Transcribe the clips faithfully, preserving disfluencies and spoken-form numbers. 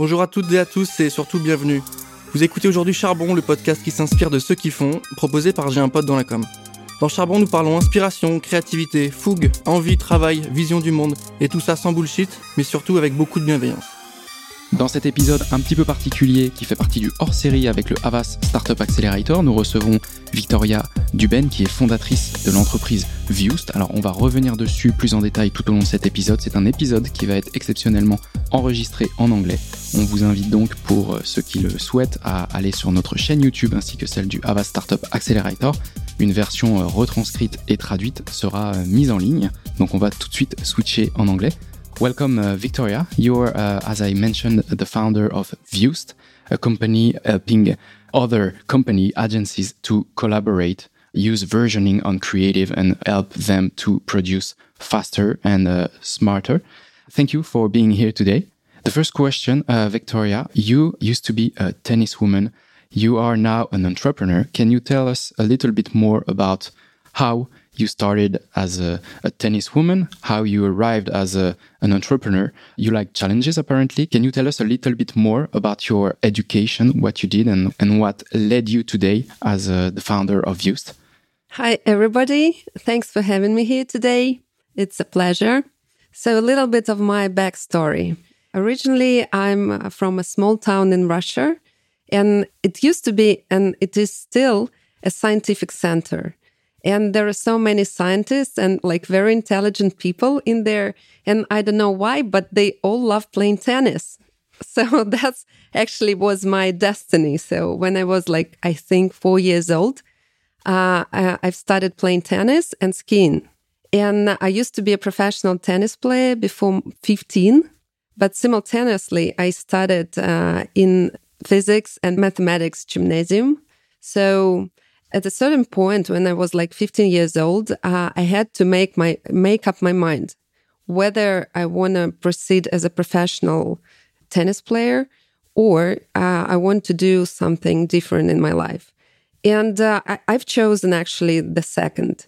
Bonjour à toutes et à tous et surtout bienvenue. Vous écoutez aujourd'hui Charbon, le podcast qui s'inspire de ceux qui font, proposé par J'ai un pote dans la com. Dans Charbon, nous parlons inspiration, créativité, fougue, envie, travail, vision du monde, et tout ça sans bullshit, mais surtout avec beaucoup de bienveillance. Dans cet épisode un petit peu particulier qui fait partie du hors-série avec le Havas Startup Accelerator, nous recevons Victoria Duben qui est fondatrice de l'entreprise Viewst. Alors on va revenir dessus plus en détail tout au long de cet épisode. C'est un épisode qui va être exceptionnellement enregistré en anglais. On vous invite donc pour ceux qui le souhaitent à aller sur notre chaîne YouTube ainsi que celle du Havas Startup Accelerator. Une version retranscrite et traduite sera mise en ligne. Donc on va tout de suite switcher en anglais. Welcome, uh, Victoria. You're, uh, as I mentioned, the founder of Viewst, a company helping other company agencies to collaborate, use versioning on creative, and help them to produce faster and uh, smarter. Thank you for being here today. The first question, uh, Victoria, you used to be a tennis woman. You are now an entrepreneur. Can you tell us a little bit more about how you started as a, a tennis woman, how you arrived as a, an entrepreneur? You like challenges, apparently. Can you tell us a little bit more about your education, what you did, and, and what led you today as a, the founder of Viewst? Hi, everybody. Thanks for having me here today. It's a pleasure. So a little bit of my backstory. Originally, I'm from a small town in Russia, and it used to be, and it is still, a scientific center. And there are so many scientists and like very intelligent people in there. And I don't know why, but they all love playing tennis. So that's actually was my destiny. So when I was like, I think four years old, uh, I've started playing tennis and skiing. And I used to be a professional tennis player before fifteen. But simultaneously, I studied uh, in physics and mathematics gymnasium. So at a certain point, when I was like fifteen years old, uh, I had to make my make up my mind whether I want to proceed as a professional tennis player or uh, I want to do something different in my life. And uh, I, I've chosen actually the second.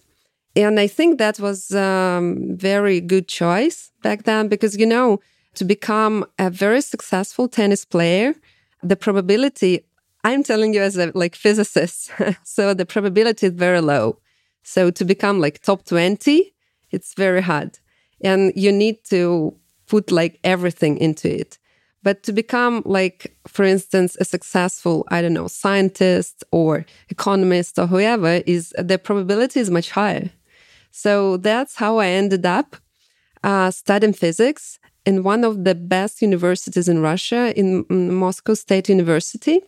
And I think that was a um, very good choice back then because, you know, to become a very successful tennis player, the probability, I'm telling you as a like physicist, so the probability is very low. So to become like top twenty, it's very hard. And you need to put like everything into it. But to become like, for instance, a successful, I don't know, scientist or economist or whoever, is the probability is much higher. So that's how I ended up uh, studying physics in one of the best universities in Russia, in Moscow State University.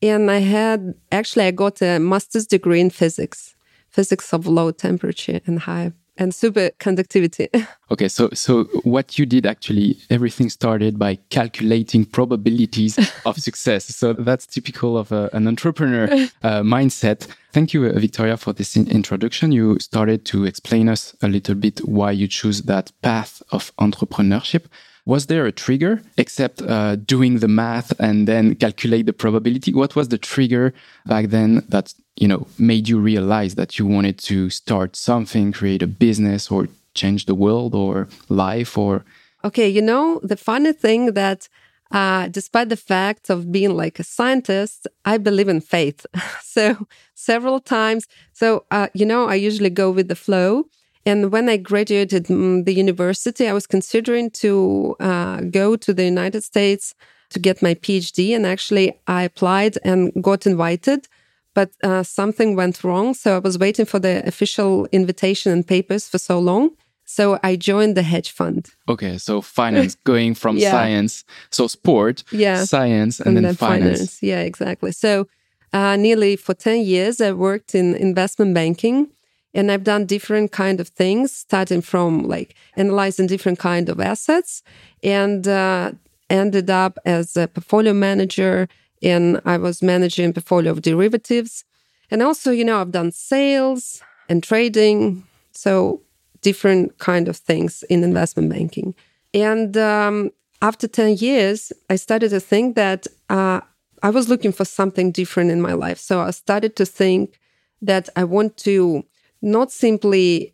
And I had, actually, I got a master's degree in physics, physics of low temperature and high, and superconductivity. Okay, so so what you did, actually, everything started by calculating probabilities of success. So that's typical of a, an entrepreneur uh, mindset. Thank you, Victoria, for this in- introduction. You started to explain us a little bit why you choose that path of entrepreneurship. Was there a trigger except uh, doing the math and then calculate the probability? What was the trigger back then that, you know, made you realize that you wanted to start something, create a business or change the world or life or... Okay, you know, the funny thing that uh, despite the fact of being like a scientist, I believe in faith. So several times. So, uh, you know, I usually go with the flow. And when I graduated the university, I was considering to uh, go to the United States to get my PhD. And actually, I applied and got invited, but uh, something went wrong. So I was waiting for the official invitation and papers for so long. So I joined the hedge fund. Okay, so finance, going from yeah. science, so sport, yeah. science, and, and then, then finance. finance. Yeah, exactly. So uh, nearly for ten years, I worked in investment banking. And I've done different kind of things, starting from like analyzing different kind of assets and uh, ended up as a portfolio manager. And I was managing portfolio of derivatives. And also, you know, I've done sales and trading. So different kind of things in investment banking. And um, after ten years, I started to think that uh, I was looking for something different in my life. So I started to think that I want to not simply,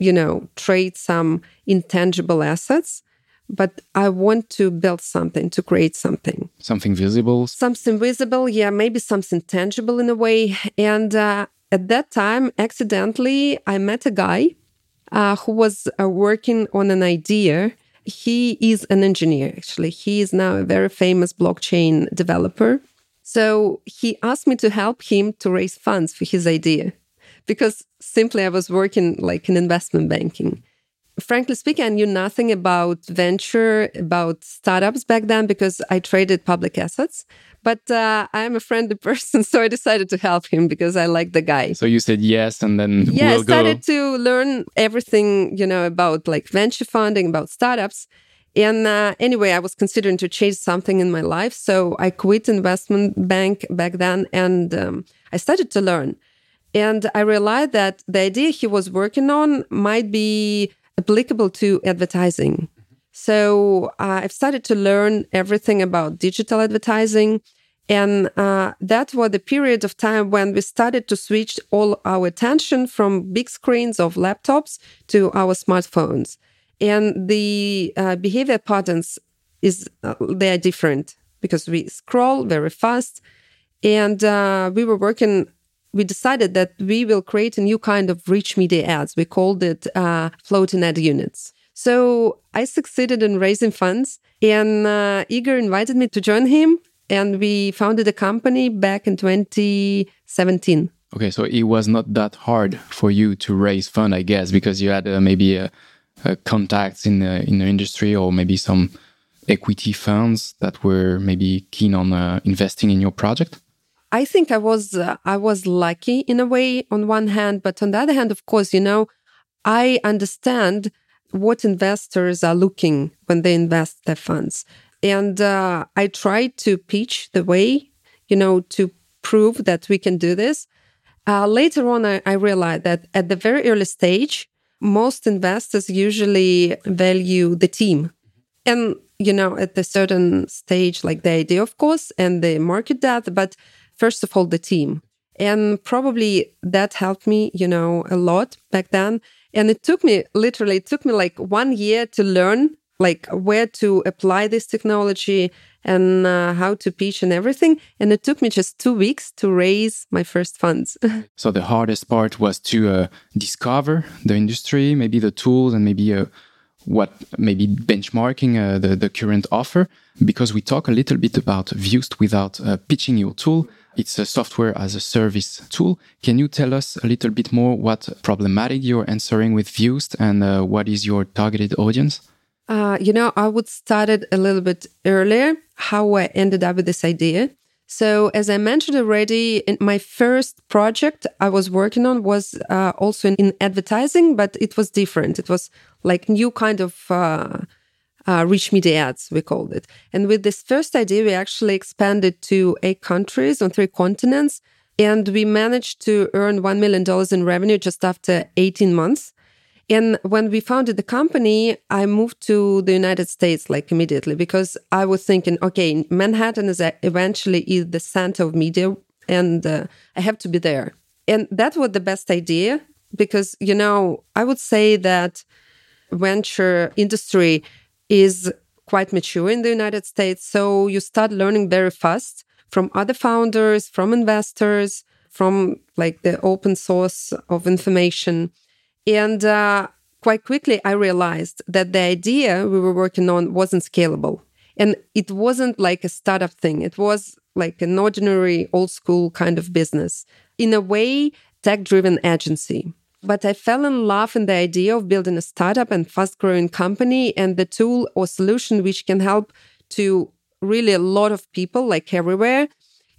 you know, trade some intangible assets, but I want to build something, to create something. Something visible? Something visible, yeah, maybe something tangible in a way. And uh, at that time, accidentally, I met a guy uh, who was uh, working on an idea. He is an engineer, actually. He is now a very famous blockchain developer. So he asked me to help him to raise funds for his idea because simply I was working like in investment banking. Frankly speaking, I knew nothing about venture, about startups back then because I traded public assets. But uh, I'm a friendly person, so I decided to help him because I like the guy. So you said yes, and then yeah, we'll go. Yeah, I started to learn everything, you know, about like venture funding, about startups. And uh, anyway, I was considering to change something in my life. So I quit investment bank back then and um, I started to learn. And I realized that the idea he was working on might be applicable to advertising. So uh, I've started to learn everything about digital advertising. And uh, that was the period of time when we started to switch all our attention from big screens of laptops to our smartphones. And the uh, behavior patterns is uh, they are different because we scroll very fast. And uh, we were working, we decided that we will create a new kind of rich media ads. We called it uh, floating ad units. So I succeeded in raising funds and uh, Igor invited me to join him. And we founded a company back in twenty seventeen. Okay, so it was not that hard for you to raise fund, I guess, because you had uh, maybe a... Uh, contacts in the, in the industry or maybe some equity funds that were maybe keen on uh, investing in your project? I think I was uh, I was lucky in a way on one hand, but on the other hand, of course, you know, I understand what investors are looking when they invest their funds. And uh, I try to pitch the way, you know, to prove that we can do this. Uh, later on, I, I realized that at the very early stage, most investors usually value the team. And, you know, at a certain stage, like the idea, of course, and the market depth, but first of all, the team. And probably that helped me, you know, a lot back then. And it took me, literally, it took me like one year to learn, like where to apply this technology and uh, how to pitch and everything. And it took me just two weeks to raise my first funds. So the hardest part was to uh, discover the industry, maybe the tools and maybe uh, what maybe benchmarking uh, the, the current offer. Because we talk a little bit about Viewst without uh, pitching your tool. It's a software as a service tool. Can you tell us a little bit more what problematic you're answering with Viewst and uh, what is your targeted audience? Uh, you know, I would start it a little bit earlier, how I ended up with this idea. So as I mentioned already, in my first project I was working on was uh, also in, in advertising, but it was different. It was like new kind of uh, uh, rich media ads, we called it. And with this first idea, we actually expanded to eight countries on three continents. And we managed to earn one million dollars in revenue just after eighteen months. And when we founded the company, I moved to the United States like immediately because I was thinking, okay, Manhattan is a, eventually is the center of media and uh, I have to be there. And that was the best idea because, you know, I would say that venture industry is quite mature in the United States. So you start learning very fast from other founders, from investors, from like the open source of information. And uh, quite quickly, I realized that the idea we were working on wasn't scalable. And it wasn't like a startup thing. It was like an ordinary old school kind of business. In a way, tech-driven agency. But I fell in love in the idea of building a startup and fast-growing company and the tool or solution which can help to really a lot of people, like everywhere.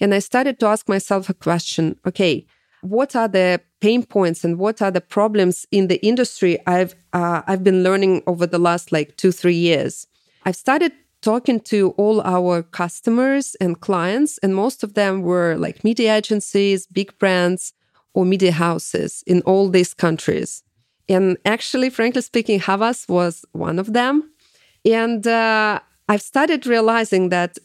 And I started to ask myself a question. Okay, what are the pain points and what are the problems in the industry I've uh, I've been learning over the last like two, three years? I've started talking to all our customers and clients, and most of them were like media agencies, big brands, or media houses in all these countries. And actually, frankly speaking, Havas was one of them. And uh, I've started realizing that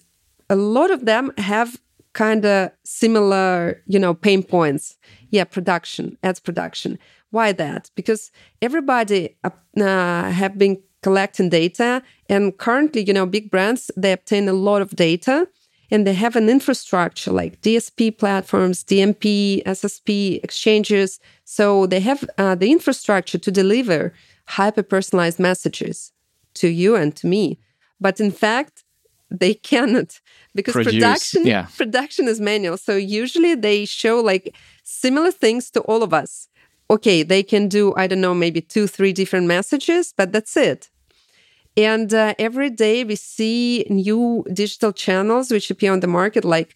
a lot of them have kind of similar, you know, pain points. Yeah, production, ads production. Why that? Because everybody uh, have been collecting data. And currently, you know, big brands, they obtain a lot of data and they have an infrastructure like D S P platforms, D M P, S S P, exchanges. So they have uh, the infrastructure to deliver hyper-personalized messages to you and to me. But in fact, they cannot because Produce, production yeah. production is manual. So usually they show like similar things to all of us. Okay, they can do, I don't know, maybe two, three different messages, but that's it. And uh, every day we see new digital channels which appear on the market, like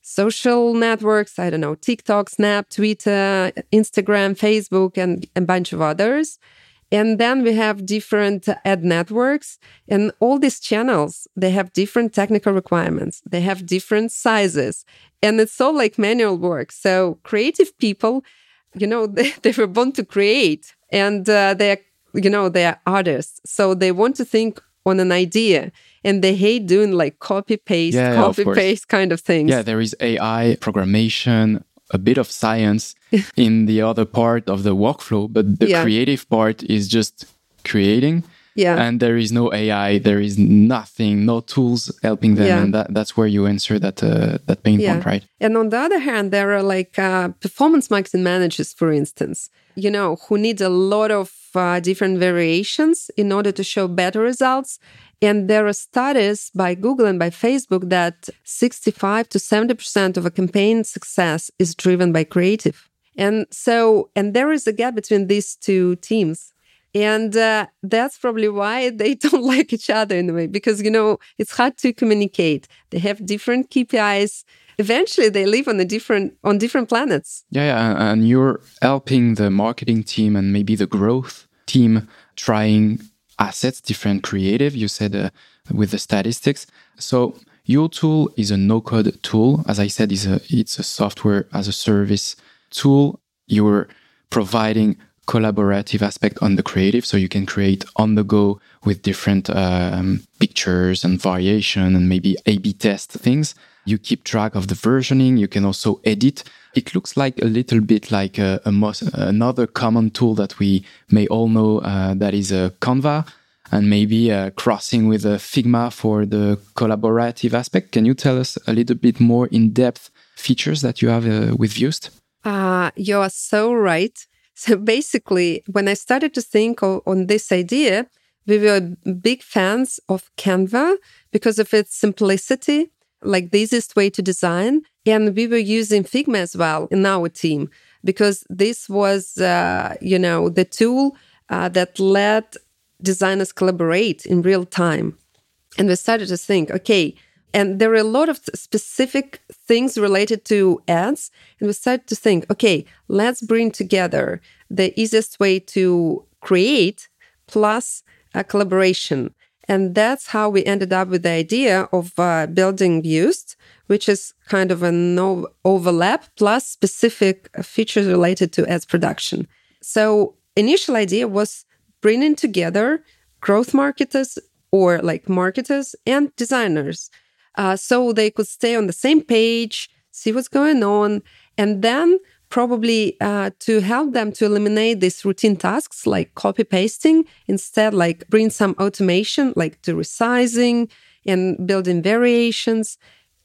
social networks, I don't know, TikTok, Snap, Twitter, Instagram, Facebook, and a bunch of others. And then we have different ad networks, and all these channels, they have different technical requirements. They have different sizes, and it's all like manual work. So creative people, you know, they, they were born to create, and uh, they're, you know, they're artists. So they want to think on an idea, and they hate doing like copy paste, yeah, copy paste kind of things. Yeah, there is A I, programmation, a bit of science in the other part of the workflow, but the yeah. creative part is just creating. Yeah. And there is no A I, there is nothing, no tools helping them. Yeah. And that, that's where you answer that uh, that pain yeah. point, right? And on the other hand, there are like uh, performance marketing managers, for instance, you know, who need a lot of uh, different variations in order to show better results. And there are studies by Google and by Facebook that sixty-five to seventy percent of a campaign success is driven by creative. And so, and there is a gap between these two teams. And uh, that's probably why they don't like each other in a way, because, you know, it's hard to communicate. They have different K P Is. Eventually, they live on a different on different planets. Yeah, yeah. And you're helping the marketing team and maybe the growth team trying assets, different creative, you said, uh, with the statistics. So your tool is a no-code tool. As I said, is a, it's a software as a service tool. You're providing collaborative aspect on the creative, so you can create on the go with different um, pictures and variation and maybe A B test things. You keep track of the versioning. You can also edit. It looks like a little bit like a, a most, another common tool that we may all know, uh, that is a Canva, and maybe uh, crossing with a Figma for the collaborative aspect. Can you tell us a little bit more in-depth features that you have uh, with Viewst? Uh, you are so right. So basically, when I started to think o- on this idea, we were big fans of Canva because of its simplicity, like the easiest way to design. And we were using Figma as well in our team because this was, uh, you know, the tool uh, that let designers collaborate in real time. And we started to think, okay, and there are a lot of specific things related to ads. And we started to think, okay, let's bring together the easiest way to create plus a collaboration. And that's how we ended up with the idea of uh, building Viewst, which is kind of an no overlap plus specific features related to ads production. So initial idea was bringing together growth marketers or like marketers and designers uh, so they could stay on the same page, see what's going on, and then probably uh, to help them to eliminate these routine tasks like copy pasting, instead like bring some automation like to resizing and building variations.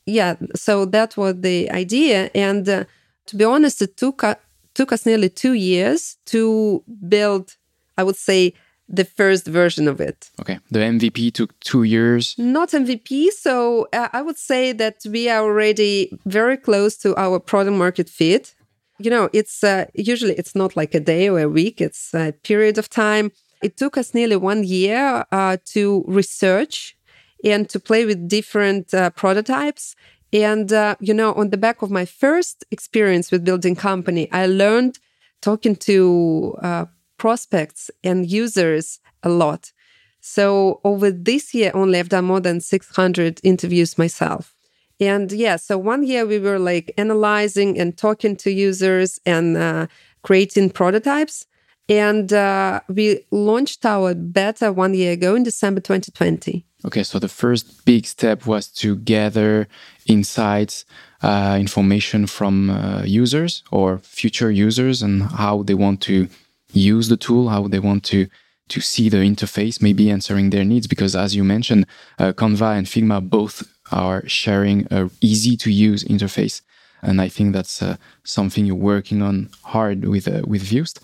Yeah, so that was the idea. And uh, to be honest, it took, uh, took us nearly two years to build, I would say, the first version of it. Okay, the M V P took two years. Not M V P, so uh, I would say that we are already very close to our product market fit. You know, it's uh, usually it's not like a day or a week. It's a period of time. It took us nearly one year uh, to research and to play with different uh, prototypes. And, uh, you know, on the back of my first experience with building company, I learned talking to uh, prospects and users a lot. So over this year only, I've done more than six hundred interviews myself. And yeah, so one year we were like analyzing and talking to users and uh, creating prototypes. And uh, we launched our beta one year ago in December twenty twenty. Okay, so the first big step was to gather insights, uh, information from uh, users or future users and how they want to use the tool, how they want to, to see the interface, maybe answering their needs. Because as you mentioned, uh, Canva and Figma both are sharing a easy-to-use interface. And I think that's uh, something you're working on hard with uh, with Viewst.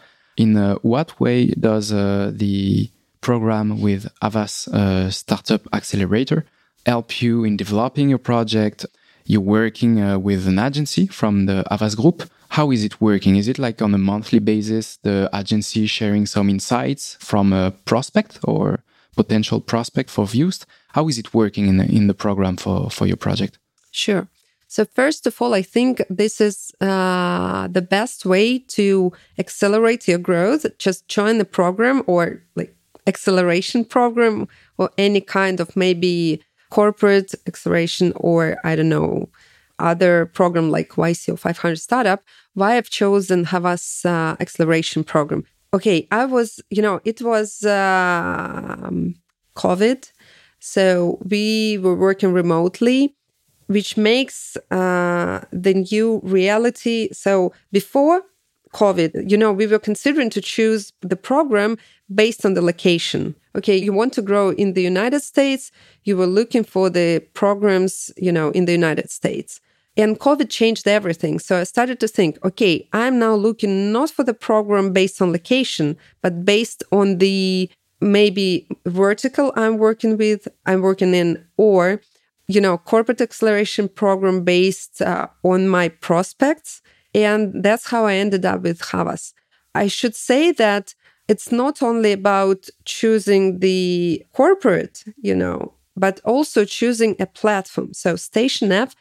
In uh, what way does uh, the program with Havas uh, Startup Accelerator help you in developing your project? You're working uh, with an agency from the Havas Group. How is it working? Is it like on a monthly basis, the agency sharing some insights from a prospect or potential prospect for Viewst? How is it working in the, in the program for, for your project? Sure. So first of all, I think this is uh, the best way to accelerate your growth. Just join the program or like acceleration program or any kind of maybe corporate acceleration or, I don't know, other program like Y C O five hundred Startup. Why I've chosen Havas uh, Acceleration Program. Okay, I was, you know, it was uh, COVID, so we were working remotely, which makes uh, the new reality. So before COVID, you know, we were considering to choose the program based on the location. Okay, you want to grow in the United States, you were looking for the programs, you know, in the United States. And COVID changed everything. So I started to think, okay, I'm now looking not for the program based on location, but based on the maybe vertical I'm working with, I'm working in, or, you know, corporate acceleration program based uh, on my prospects. And that's how I ended up with Havas. I should say that it's not only about choosing the corporate, you know, but also choosing a platform. So Station F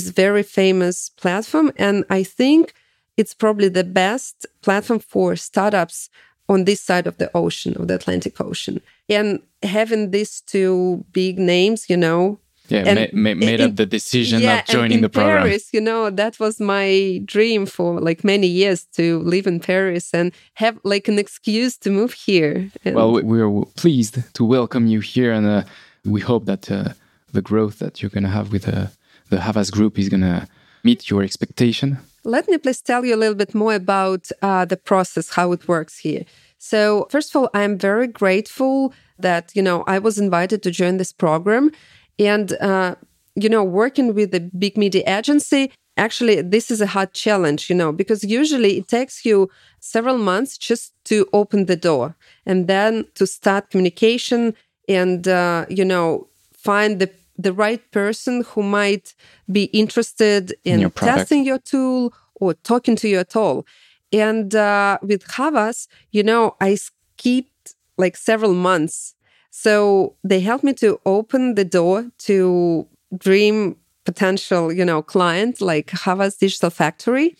is a very famous platform, and I think it's probably the best platform for startups on this side of the ocean, of the Atlantic Ocean. And having these two big names, you know, yeah, and ma- made in, up the decision yeah, of joining the program. Paris, you know, that was my dream for like many years, to live in Paris and have like an excuse to move here. And well, we are pleased to welcome you here, and uh, we hope that uh, the growth that you're going to have with uh, the Havas Group is going to meet your expectation. Let me please tell you a little bit more about uh, the process, how it works here. So first of all, I'm very grateful that, you know, I was invited to join this program. And, uh, you know, working with a big media agency, actually, this is a hard challenge, you know, because usually it takes you several months just to open the door and then to start communication and, uh, you know, find the, the right person who might be interested in, in your testing your tool or talking to you at all. And uh, with Havas, you know, I skipped like several months. So they helped me to open the door to dream potential, you know, client like Havas Digital Factory,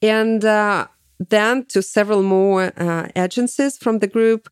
and uh, then to several more uh, agencies from the group.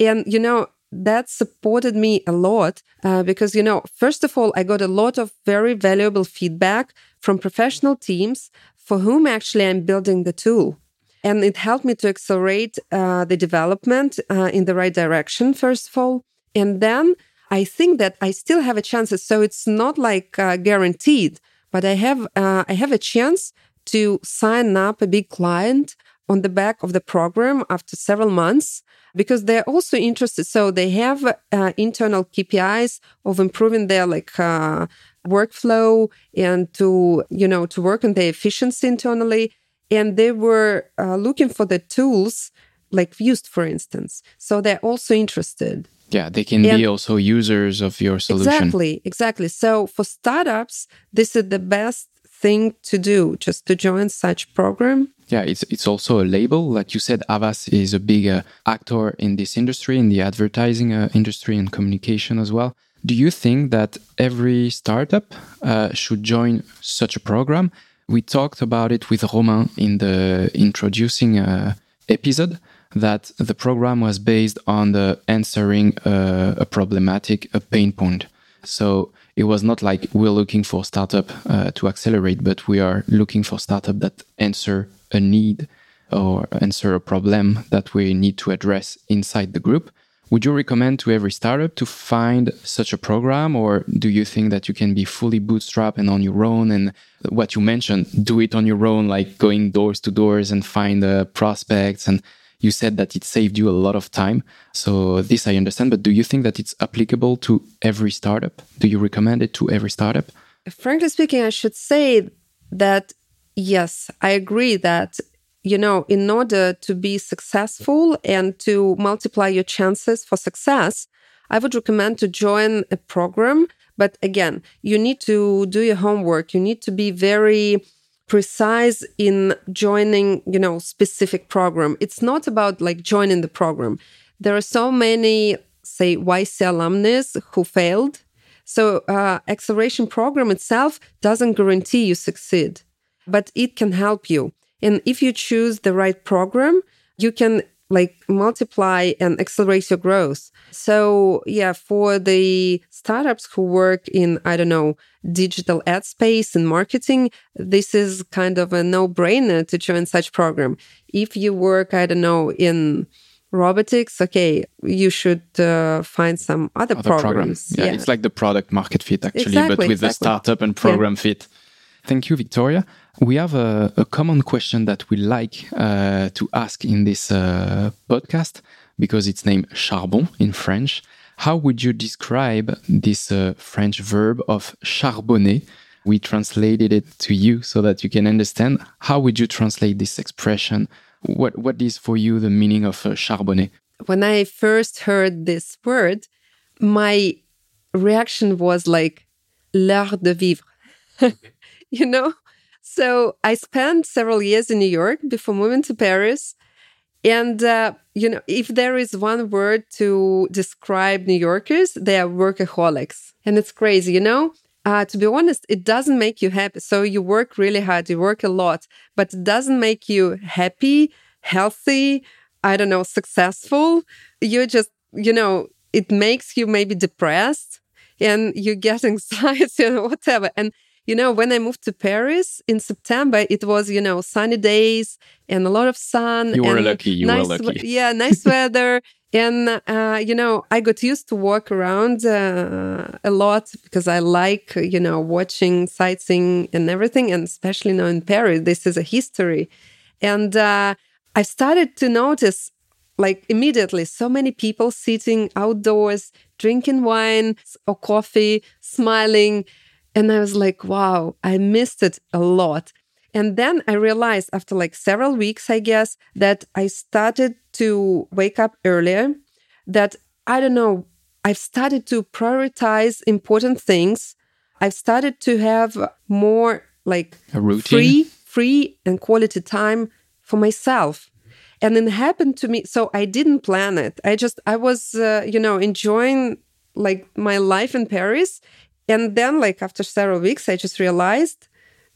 And, you know, that supported me a lot uh, because, you know, first of all, I got a lot of very valuable feedback from professional teams for whom actually I'm building the tool. And it helped me to accelerate uh, the development uh, in the right direction, first of all. And then I think that I still have a chance. So it's not like uh, guaranteed, but I have uh, I have a chance to sign up a big client on the back of the program after several months, because they're also interested. So they have uh, internal K P Is of improving their like uh, workflow and to, you know, to work on their efficiency internally. And they were uh, looking for the tools like Viewst, for instance. So they're also interested. Yeah, they can and be also users of your solution. Exactly, exactly. So for startups, this is the best thing to do, just to join such program. Yeah, it's it's also a label. Like you said, Havas is a big uh, actor in this industry, in the advertising uh, industry and communication as well. Do you think that every startup uh, should join such a program? We talked about it with Romain in the introducing uh, episode, that the program was based on the answering uh, a problematic, a pain point. So it was not like we're looking for startup uh, to accelerate, but we are looking for startup that answer a need or answer a problem that we need to address inside the group. Would you recommend to every startup to find such a program, or do you think that you can be fully bootstrapped and on your own? And what you mentioned, do it on your own, like going doors to doors and find uh, prospects and You said that it saved you a lot of time. So this I understand, but do you think that it's applicable to every startup? Do you recommend it to every startup? Frankly speaking, I should say that, yes, I agree that, you know, in order to be successful and to multiply your chances for success, I would recommend to join a program. But again, you need to do your homework. You need to be very precise in joining, you know, specific program. It's not about like joining the program. There are so many, say, Y C alumnus who failed. So uh, acceleration program itself doesn't guarantee you succeed, but it can help you. And if you choose the right program, you can like multiply and accelerate your growth. So yeah, for the startups who work in, I don't know, digital ad space and marketing, this is kind of a no-brainer to join such program. If you work, I don't know, in robotics, okay, you should uh, find some other, other programs. programs. Yeah, yeah, it's like the product market fit actually, exactly, but with exactly. the startup and program yeah. fit. Thank you, Victoria. We have a, a common question that we like uh, to ask in this uh, podcast because it's named Charbon in French. How would you describe this uh, French verb of charbonner? We translated it to you so that you can understand. How would you translate this expression? What What is for you the meaning of uh, charbonner? When I first heard this word, my reaction was like, l'art de vivre. You know, so I spent several years in New York before moving to Paris. And, uh, you know, if there is one word to describe New Yorkers, they are workaholics. And it's crazy, you know, uh, to be honest, it doesn't make you happy. So you work really hard, you work a lot, but it doesn't make you happy, healthy, I don't know, successful. You're just, you know, it makes you maybe depressed and you get anxiety and whatever. And you know, when I moved to Paris in September, it was, you know, sunny days and a lot of sun. You were lucky. You nice were lucky. We- yeah, nice weather. And, uh, you know, I got used to walk around uh, a lot because I like, you know, watching, sightseeing and everything. And especially now in Paris, this is a history. And uh, I started to notice, like, immediately, so many people sitting outdoors, drinking wine or coffee, smiling. And I was like, wow, I missed it a lot. And then I realized after like several weeks, I guess, that I started to wake up earlier, that, I don't know, I've started to prioritize important things. I've started to have more like a routine. free, free and quality time for myself. And it happened to me. So I didn't plan it. I just, I was, uh, you know, enjoying like my life in Paris. And then, like, after several weeks, I just realized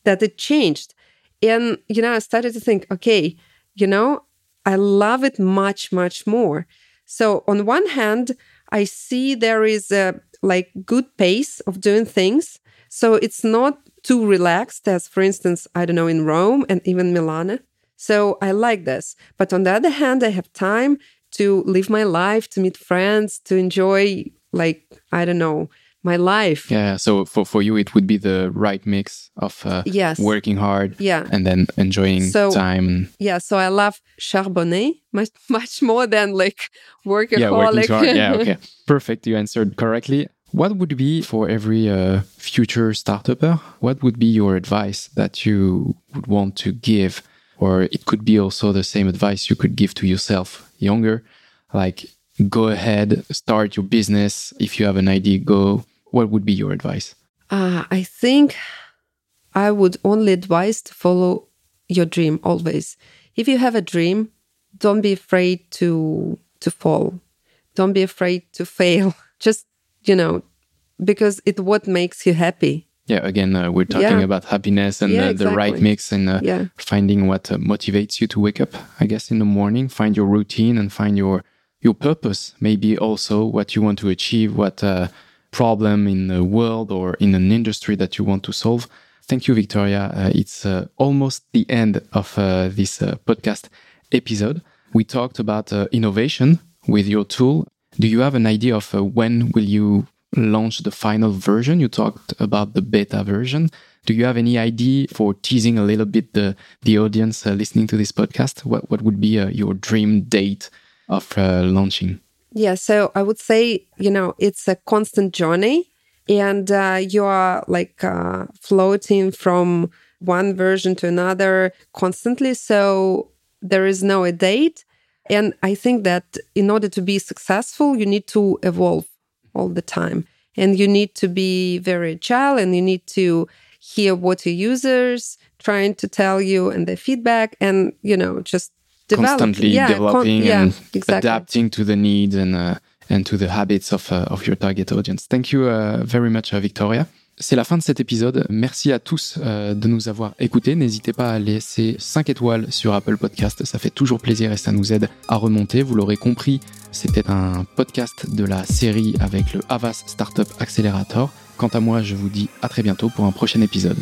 that it changed. And, you know, I started to think, okay, you know, I love it much, much more. So on one hand, I see there is a, like, good pace of doing things. So it's not too relaxed as, for instance, I don't know, in Rome and even Milan. So I like this. But on the other hand, I have time to live my life, to meet friends, to enjoy, like, I don't know, my life. Yeah, so for, for you, it would be the right mix of uh, yes. working hard yeah. and then enjoying so, time. Yeah, so I love charbonner much, much more than like workaholic. Yeah, working hard. Yeah, okay. Perfect, you answered correctly. What would be for every uh, future startupper, what would be your advice that you would want to give? Or it could be also the same advice you could give to yourself younger, like go ahead, start your business. If you have an idea, go. What would be your advice? Uh, I think I would only advise to follow your dream always. If you have a dream, don't be afraid to to fall. Don't be afraid to fail. Just, you know, because it's what makes you happy. Yeah, again, uh, we're talking yeah. about happiness and yeah, uh, exactly. the right mix and uh, yeah. finding what uh, motivates you to wake up, I guess, in the morning. Find your routine and find your, your purpose. Maybe also what you want to achieve, what... Uh, problem in the world or in an industry that you want to solve. Thank you, Victoria. Uh, it's uh, almost the end of uh, this uh, podcast episode. We talked about uh, innovation with your tool. Do you have an idea of uh, when will you launch the final version? You talked about the beta version. Do you have any idea for teasing a little bit the the audience uh, listening to this podcast? What what would be uh, your dream date of uh, launching? Yeah, so I would say, you know, it's a constant journey, and uh, you are like uh, floating from one version to another constantly. So there is no a date. And I think that in order to be successful, you need to evolve all the time. And you need to be very agile, and you need to hear what your users trying to tell you and their feedback, and, you know, just develop. Constantly yeah, developing con- yeah, and exactly. adapting to the needs and uh, and to the habits of, uh, of your target audience. Thank you uh, very much, uh, Victoria. C'est la fin de cet épisode. Merci à tous euh, de nous avoir écoutés. N'hésitez pas à laisser cinq étoiles sur Apple Podcast. Ça fait toujours plaisir et ça nous aide à remonter. Vous l'aurez compris, c'était un podcast de la série avec le Havas Startup Accelerator. Quant à moi, je vous dis à très bientôt pour un prochain épisode.